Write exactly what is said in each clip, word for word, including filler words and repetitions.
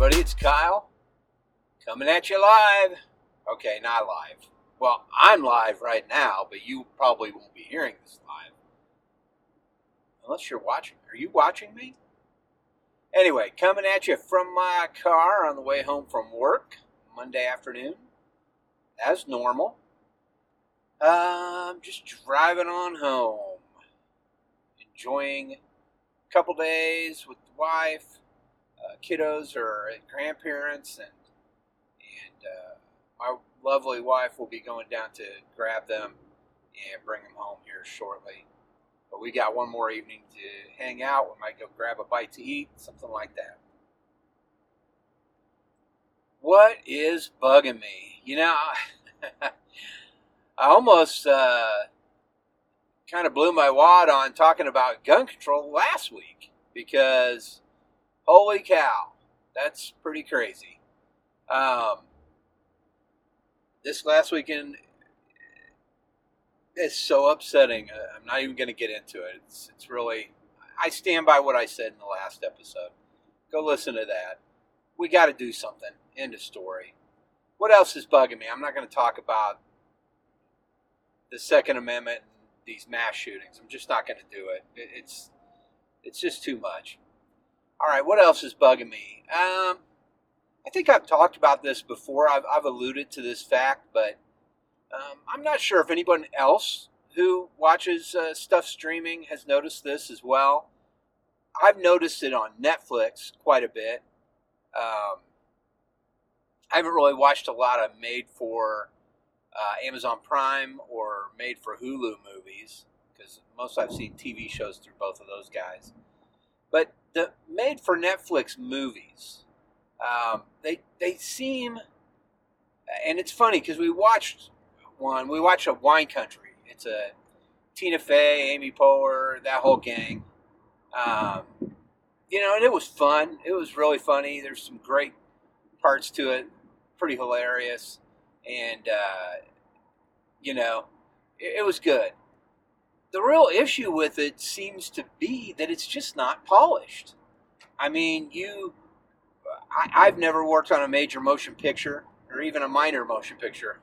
everybody, it's Kyle, coming at you live. Okay, not live. Well, I'm live right now, but you probably won't be hearing this live. Unless you're watching. Are you watching me? Anyway, coming at you from my car on the way home from work, Monday afternoon, as normal. Uh, I'm just driving on home, enjoying a couple days with the wife, uh, kiddos or grandparents, and and uh, my lovely wife will be going down to grab them and bring them home here shortly. But we got one more evening to hang out. We might go grab a bite to eat, something like that. What is bugging me? You know, I almost uh, kind of blew my wad on talking about gun control last week because, holy cow, that's pretty crazy. Um, this last weekend... It's so upsetting. Uh, I'm not even going to get into it. It's, it's really, I stand by what I said in the last episode. Go listen to that. We got to do something. End of story. What else is bugging me? I'm not going to talk about the Second Amendment and these mass shootings. I'm just not going to do it. it. It's it's just too much. All right, what else is bugging me? Um, I think I've talked about this before. I've, I've alluded to this fact, but Um, I'm not sure if anyone else who watches uh, stuff streaming has noticed this as well. I've noticed it on Netflix quite a bit. Um, I haven't really watched a lot of made for uh, Amazon Prime or made for Hulu movies because most I've seen T V shows through both of those guys. But the made for Netflix movies, um, they they seem, and it's funny because we watched. One, we watched a Wine Country. It's a Tina Fey, Amy Poehler, that whole gang. Um, you know, and it was fun. It was really funny. There's some great parts to it. Pretty hilarious. And, uh, you know, it, it was good. The real issue with it seems to be that it's just not polished. I mean, you... I, I've never worked on a major motion picture or even a minor motion picture.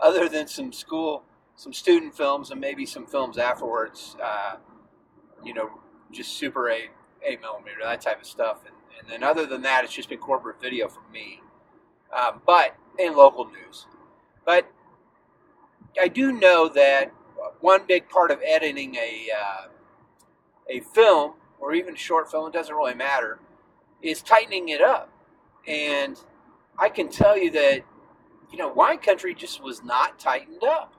Other than some school, some student films, and maybe some films afterwards, uh, you know, just Super eight, eight millimeter, that type of stuff. And, and then other than that, it's just been corporate video for me, uh, but in local news. But I do know that one big part of editing a uh, a film, or even a short film, it doesn't really matter, is tightening it up. And I can tell you that you know, Wine Country just was not tightened up.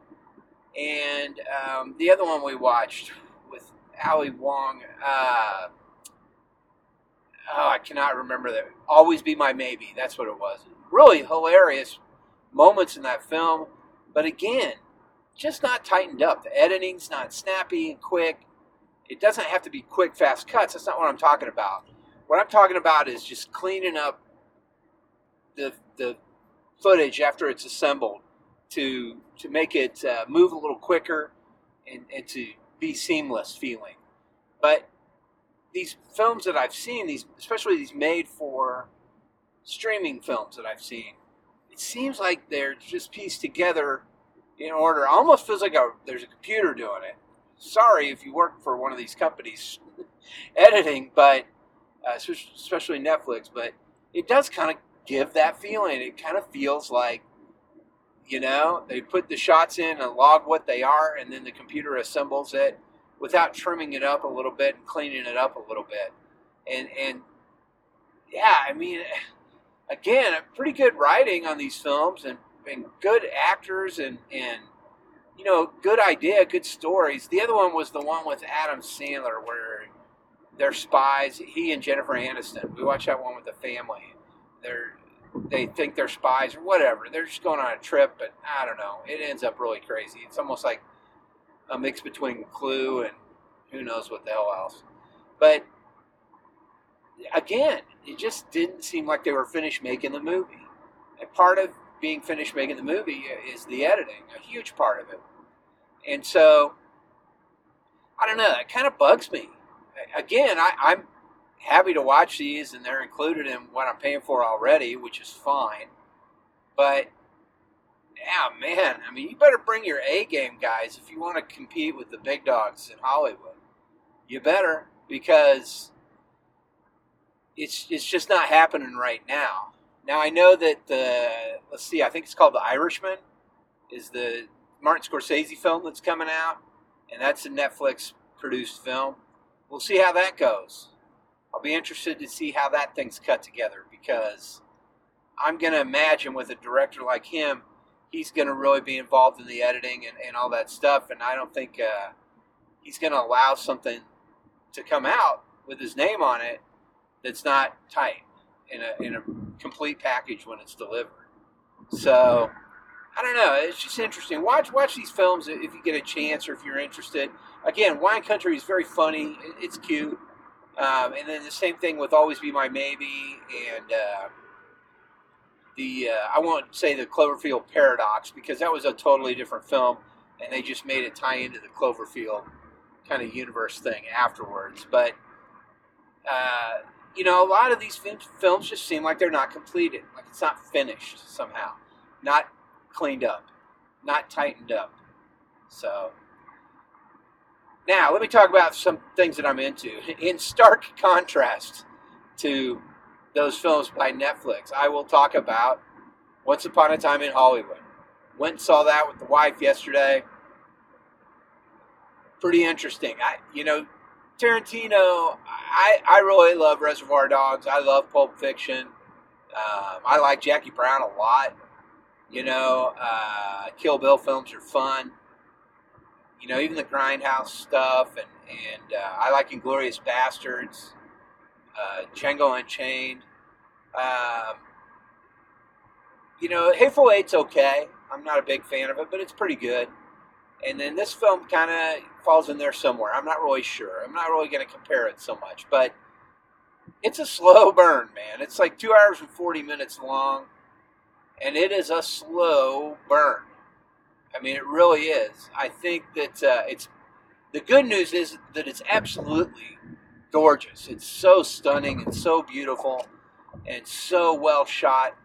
And um, the other one we watched with Ali Wong, uh, oh, I cannot remember that. Always Be My Maybe, that's what it was. Really hilarious moments in that film. But again, just not tightened up. The editing's not snappy and quick. It doesn't have to be quick, fast cuts. That's not what I'm talking about. What I'm talking about is just cleaning up the the... footage after it's assembled to to make it uh, move a little quicker and, and to be seamless feeling. But these films that I've seen, these especially these made for streaming films that I've seen, it seems like they're just pieced together in order. It almost feels like a, there's a computer doing it. Sorry if you work for one of these companies editing, but uh, especially Netflix, but it does kind of give that feeling. It kind of feels like, you know, they put the shots in and log what they are, and then the computer assembles it without trimming it up a little bit and cleaning it up a little bit. And, and yeah, I mean, again, pretty good writing on these films and, and good actors and, and, you know, good idea, good stories. The other one was the one with Adam Sandler where they're spies, he and Jennifer Aniston. We watched that one with the family. They're, they think they're spies or whatever. They're just going on a trip, but I don't know. It ends up really crazy. It's almost like a mix between Clue and who knows what the hell else. But, again, it just didn't seem like they were finished making the movie. And part of being finished making the movie is the editing, a huge part of it. And so, I don't know. It kind of bugs me. Again, I, I'm happy to watch these, and they're included in what I'm paying for already, which is fine. But, yeah, man, I mean, you better bring your A-game, guys, if you want to compete with the big dogs in Hollywood. You better, because it's it's just not happening right now. Now, I know that the, let's see, I think it's called The Irishman, is the Martin Scorsese film that's coming out, and that's a Netflix-produced film. We'll see how that goes. I'll be interested to see how that thing's cut together, because I'm going to imagine with a director like him, he's going to really be involved in the editing and, and all that stuff, and I don't think uh, he's going to allow something to come out with his name on it that's not tight in a in a complete package when it's delivered. So, I don't know. It's just interesting. Watch watch these films if you get a chance or if you're interested. Again, Wine Country is very funny. It's cute. Um, and then the same thing with Always Be My Maybe and uh, the uh, I won't say the Cloverfield Paradox, because that was a totally different film, and they just made it tie into the Cloverfield kind of universe thing afterwards. But uh, you know, a lot of these fin- films just seem like they're not completed, like it's not finished somehow, not cleaned up, not tightened up. So. Now, let me talk about some things that I'm into. In stark contrast to those films by Netflix, I will talk about Once Upon a Time in Hollywood. Went and saw that with the wife yesterday. Pretty interesting. I, you know, Tarantino, I, I really love Reservoir Dogs. I love Pulp Fiction. Um, I like Jackie Brown a lot. You know, uh, Kill Bill films are fun. You know, even the Grindhouse stuff, and, and uh, I like Inglourious Bastards, uh, Django Unchained. Um, you know, Hateful Eight's okay. I'm not a big fan of it, but it's pretty good. And then this film kind of falls in there somewhere. I'm not really sure. I'm not really going to compare it so much, but it's a slow burn, man. It's like two hours and forty minutes long, and it is a slow burn. I mean, it really is. I think that uh, it's the good news is that it's absolutely gorgeous. It's so stunning and so beautiful and so well shot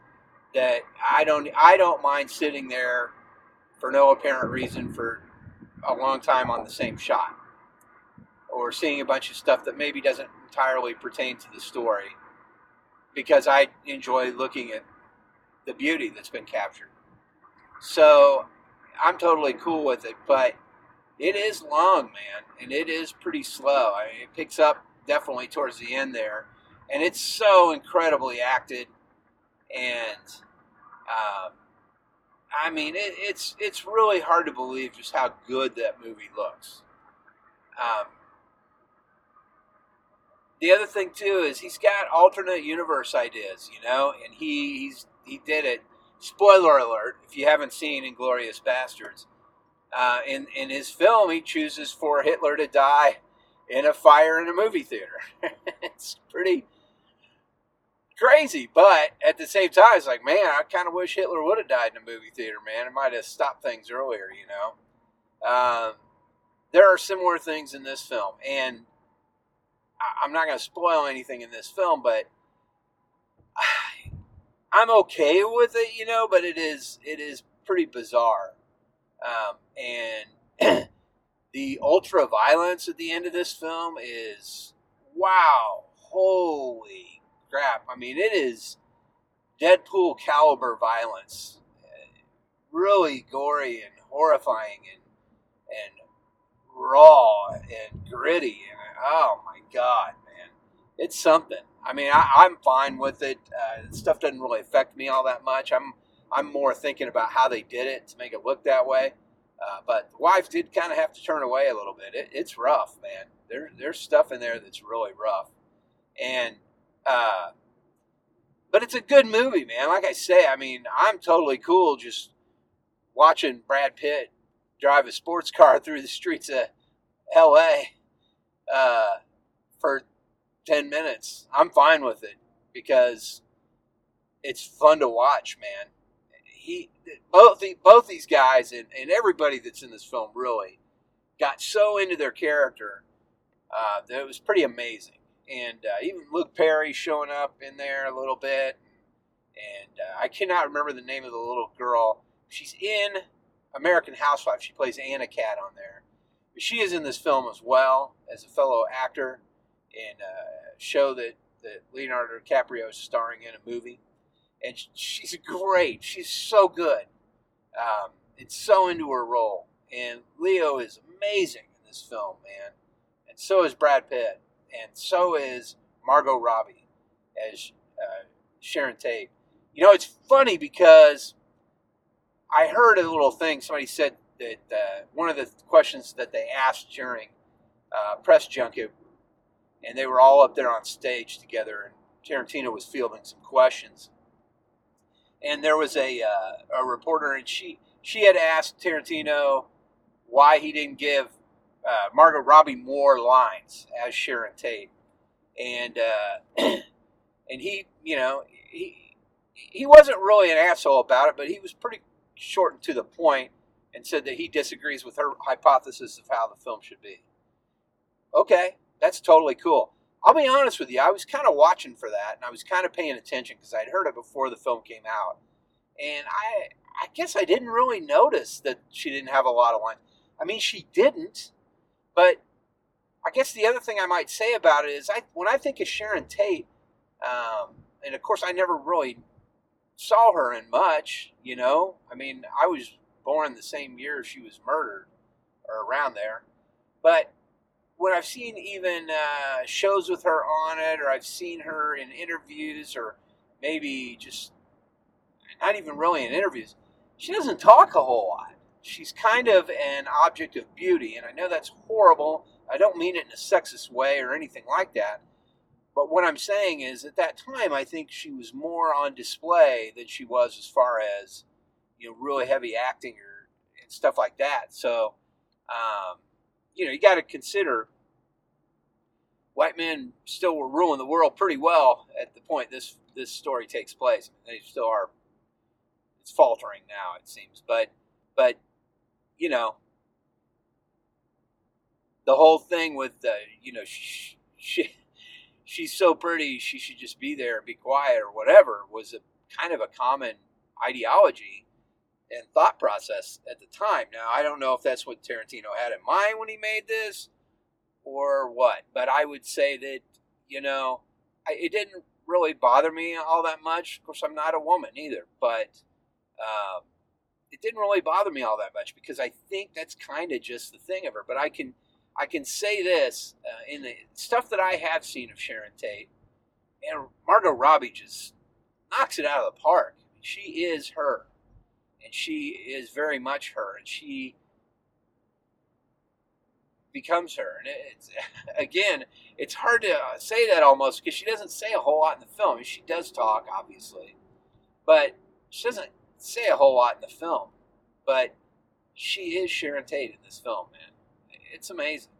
that I don't I don't mind sitting there for no apparent reason for a long time on the same shot, or seeing a bunch of stuff that maybe doesn't entirely pertain to the story, because I enjoy looking at the beauty that's been captured. So I'm totally cool with it, but it is long, man, and it is pretty slow. I mean, it picks up definitely towards the end there, and it's so incredibly acted, and um, I mean, it, it's it's really hard to believe just how good that movie looks. Um, the other thing too is he's got alternate universe ideas, you know, and he he's he did it. Spoiler alert, if you haven't seen Inglourious Bastards, uh, in, in his film, he chooses for Hitler to die in a fire in a movie theater. It's pretty crazy, but at the same time, it's like, man, I kind of wish Hitler would have died in a movie theater, man. It might have stopped things earlier, you know. Um, there are similar things in this film, and I, I'm not going to spoil anything in this film, but I, I'm okay with it, you know, but it is it is pretty bizarre. Um, and the ultra violence at the end of this film is, wow, holy crap. I mean, it is Deadpool caliber violence. Really gory and horrifying and and raw and gritty. And oh, my God, man. It's something. I mean, I, I'm fine with it. Uh, stuff doesn't really affect me all that much. I'm I'm more thinking about how they did it to make it look that way. Uh, but the wife did kind of have to turn away a little bit. It, it's rough, man. There, there's stuff in there that's really rough. And uh, but it's a good movie, man. Like I say, I mean, I'm totally cool just watching Brad Pitt drive a sports car through the streets of L A Uh, for ten minutes. I'm fine with it because it's fun to watch, man. He, both the, both these guys and, and everybody that's in this film really got so into their character uh, that it was pretty amazing. and uh, even Luke Perry showing up in there a little bit. And uh, I cannot remember the name of the little girl. She's in American Housewife. She plays Anna Cat on there. But she is in this film as well as a fellow actor in a show that, that Leonardo DiCaprio is starring in, a movie. And she's great. She's so good. Um, it's so into her role. And Leo is amazing in this film, man. And so is Brad Pitt. And so is Margot Robbie as uh, Sharon Tate. You know, it's funny because I heard a little thing. Somebody said that uh, one of the questions that they asked during uh, press junket, and they were all up there on stage together, and Tarantino was fielding some questions. And there was a uh, a reporter, and she, she had asked Tarantino why he didn't give uh, Margot Robbie more lines as Sharon Tate. And uh, and he, you know, he he wasn't really an asshole about it, but he was pretty short and to the point and said that he disagrees with her hypothesis of how the film should be. Okay, that's totally cool. I'll be honest with you, I was kind of watching for that, and I was kind of paying attention because I'd heard it before the film came out. And I I guess I didn't really notice that she didn't have a lot of lines. I mean, she didn't, but I guess the other thing I might say about it is I when I think of Sharon Tate, um, and of course I never really saw her in much, you know. I mean, I was born the same year she was murdered, or around there, but when I've seen even uh, shows with her on it, or I've seen her in interviews, or maybe just not even really in interviews, she doesn't talk a whole lot. She's kind of an object of beauty, and I know that's horrible. I don't mean it in a sexist way or anything like that. But what I'm saying is, at that time, I think she was more on display than she was as far as, you know, really heavy acting or and stuff like that. So, um, you know, you got to consider white men still were ruling the world pretty well at the point this this story takes place. They still are. It's faltering now, it seems, but but you know, the whole thing with the, you know, she, she she's so pretty, she should just be there and be quiet or whatever, was a kind of a common ideology and thought process at the time. Now, I don't know if that's what Tarantino had in mind when he made this or what, but I would say that, you know, I, it didn't really bother me all that much. Of course, I'm not a woman either, but um, it didn't really bother me all that much because I think that's kind of just the thing of her. But I can I can say this, uh, in the stuff that I have seen of Sharon Tate, and Margot Robbie just knocks it out of the park. She is her. And she is very much her, and she becomes her. And it's, again, it's hard to say that almost because she doesn't say a whole lot in the film. She does talk, obviously, but she doesn't say a whole lot in the film. But she is Sharon Tate in this film, man. It's amazing.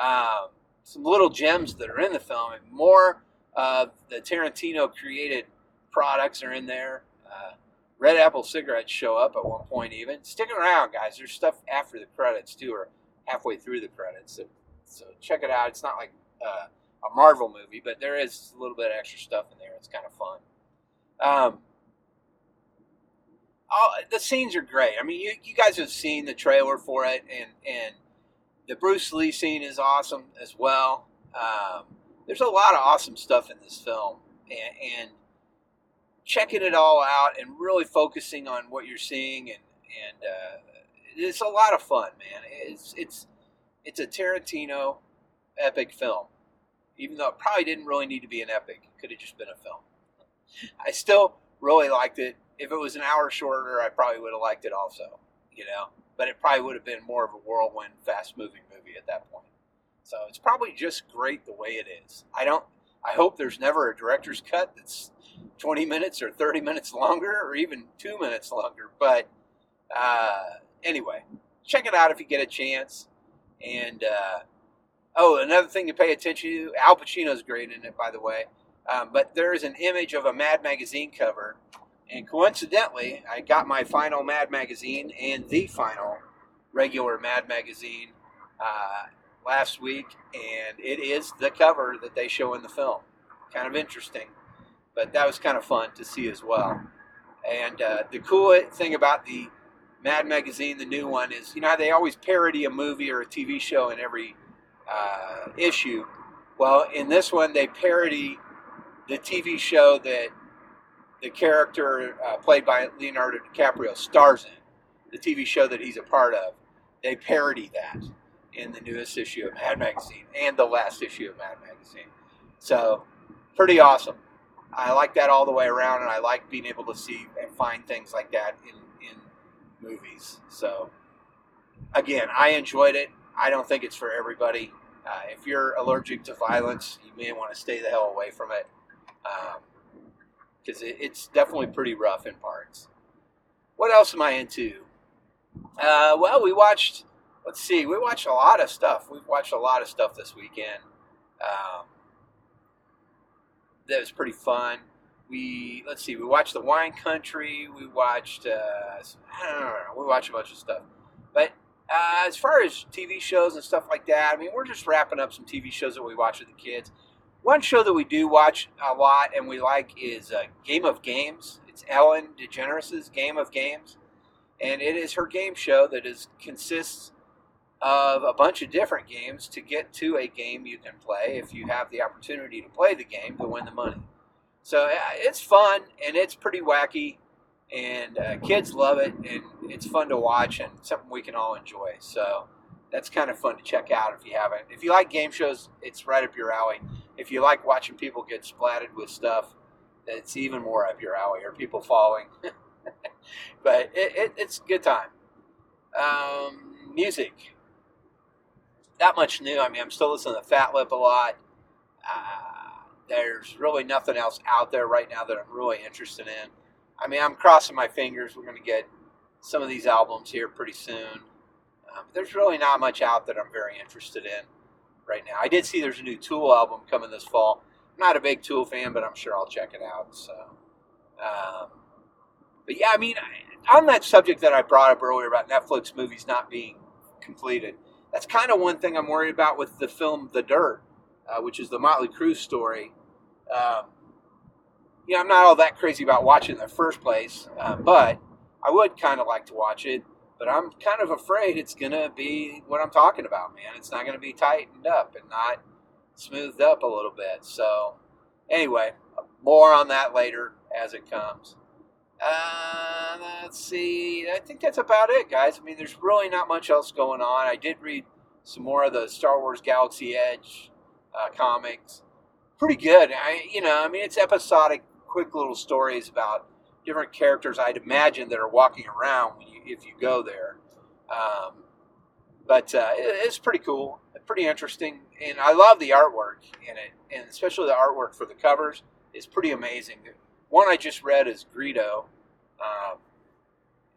Um, some little gems that are in the film, and more of the Tarantino-created products are in there. Uh, Red Apple cigarettes show up at one point even. Stick around, guys. There's stuff after the credits, too, or halfway through the credits. So, so check it out. It's not like uh, a Marvel movie, but there is a little bit of extra stuff in there. It's kind of fun. Um, all, the scenes are great. I mean, you, you guys have seen the trailer for it, and, and the Bruce Lee scene is awesome as well. Um, there's a lot of awesome stuff in this film, and, and checking it all out and really focusing on what you're seeing, and and uh, it's a lot of fun, man. It's it's it's a Tarantino epic film, even though it probably didn't really need to be an epic. It could have just been a film. I still really liked it. If it was an hour shorter, I probably would have liked it also, you know. But it probably would have been more of a whirlwind, fast-moving movie at that point. So it's probably just great the way it is. I don't. I hope there's never a director's cut that's twenty minutes or thirty minutes longer or even two minutes longer. But uh, anyway, check it out if you get a chance. And, uh, oh, another thing to pay attention to, Al Pacino's great in it, by the way. Um, but there is an image of a Mad Magazine cover. And coincidentally, I got my final Mad Magazine and the final regular Mad Magazine uh, last week, and it is the cover that they show in the film. Kind of interesting, but that was kind of fun to see as well. And uh, the cool thing about the Mad Magazine, the new one, is, you know how they always parody a movie or a T V show in every uh, issue? Well, in this one, they parody the T V show that the character uh, played by Leonardo DiCaprio stars in, the T V show that he's a part of. They parody that in the newest issue of Mad Magazine and the last issue of Mad Magazine. So, pretty awesome. I like that all the way around, and I like being able to see and find things like that in, in movies. So, again, I enjoyed it. I don't think it's for everybody. Uh, if you're allergic to violence, you may want to stay the hell away from it, because um, it, it's definitely pretty rough in parts. What else am I into? Uh, well, we watched, let's see, we watched a lot of stuff. We've watched a lot of stuff this weekend. Um, that was pretty fun. We, let's see, we watched the Wine Country. We watched, uh, I don't know, we watched a bunch of stuff. But uh, as far as T V shows and stuff like that, I mean, we're just wrapping up some T V shows that we watch with the kids. One show that we do watch a lot and we like is uh, Game of Games. It's Ellen DeGeneres' Game of Games. And it is her game show that is consists of a bunch of different games to get to a game you can play if you have the opportunity to play the game to win the money. So it's fun, and it's pretty wacky, and uh, kids love it, and it's fun to watch and something we can all enjoy. So that's kind of fun to check out if you haven't. If you like game shows, it's right up your alley. If you like watching people get splatted with stuff, it's even more up your alley, or people falling. But it, it, it's a good time. Um, music. Not much new. I mean, I'm still listening to Fat Lip a lot. Uh, there's really nothing else out there right now that I'm really interested in. I mean, I'm crossing my fingers. We're going to get some of these albums here pretty soon. Um, there's really not much out that I'm very interested in right now. I did see there's a new Tool album coming this fall. I'm not a big Tool fan, but I'm sure I'll check it out. So, um, But yeah, I mean, on that subject that I brought up earlier about Netflix movies not being completed, that's kind of one thing I'm worried about with the film The Dirt, uh, which is the Motley Crue story. Um, you know, I'm not all that crazy about watching it in the first place, uh, but I would kind of like to watch it. But I'm kind of afraid it's going to be what I'm talking about, man. It's not going to be tightened up and not smoothed up a little bit. So anyway, more on that later as it comes. Uh, let's see. I think that's about it, guys. I mean, there's really not much else going on. I did read some more of the Star Wars Galaxy Edge uh, comics. Pretty good. I, you know, I mean, it's episodic, quick little stories about different characters I'd imagine that are walking around when you, if you go there. Um, but uh, it, it's pretty cool, pretty interesting, and I love the artwork in it, and especially the artwork for the covers is pretty amazing. One I just read is Greedo. Um,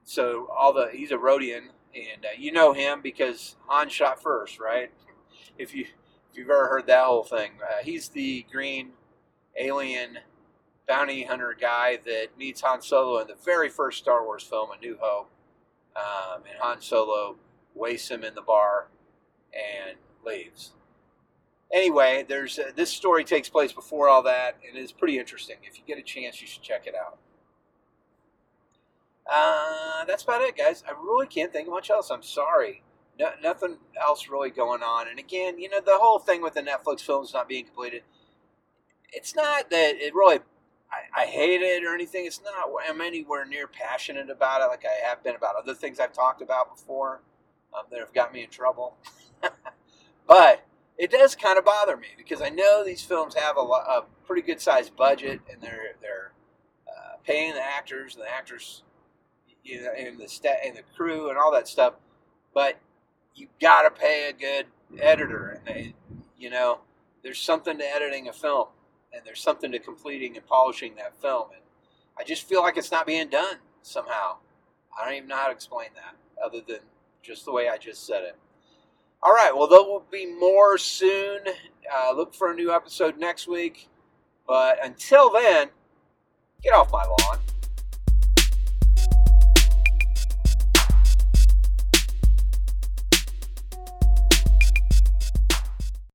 so all the he's a Rodian, and uh, you know him because Han shot first, right? If you if you've ever heard that whole thing, uh, he's the green alien bounty hunter guy that meets Han Solo in the very first Star Wars film, A New Hope. Um, and Han Solo wastes him in the bar and leaves. Anyway, there's uh, this story takes place before all that, and it's pretty interesting. If you get a chance, you should check it out. Uh, that's about it, guys. I really can't think of much else. I'm sorry. No, nothing else really going on. And again, you know, the whole thing with the Netflix films not being completed, it's not that it really, I, I hate it or anything. It's not, I'm anywhere near passionate about it like I have been about other things I've talked about before um, that have got me in trouble. But it does kind of bother me because I know these films have a, lot, a pretty good-sized budget, and they're they're uh, paying the actors and the actors, you know, and the sta- and the crew and all that stuff. But you got to pay a good editor, and they, you know, there's something to editing a film, and there's something to completing and polishing that film. And I just feel like it's not being done somehow. I don't even know how to explain that other than just the way I just said it. All right, well, there will be more soon. Uh, look for a new episode next week. But until then, get off my lawn.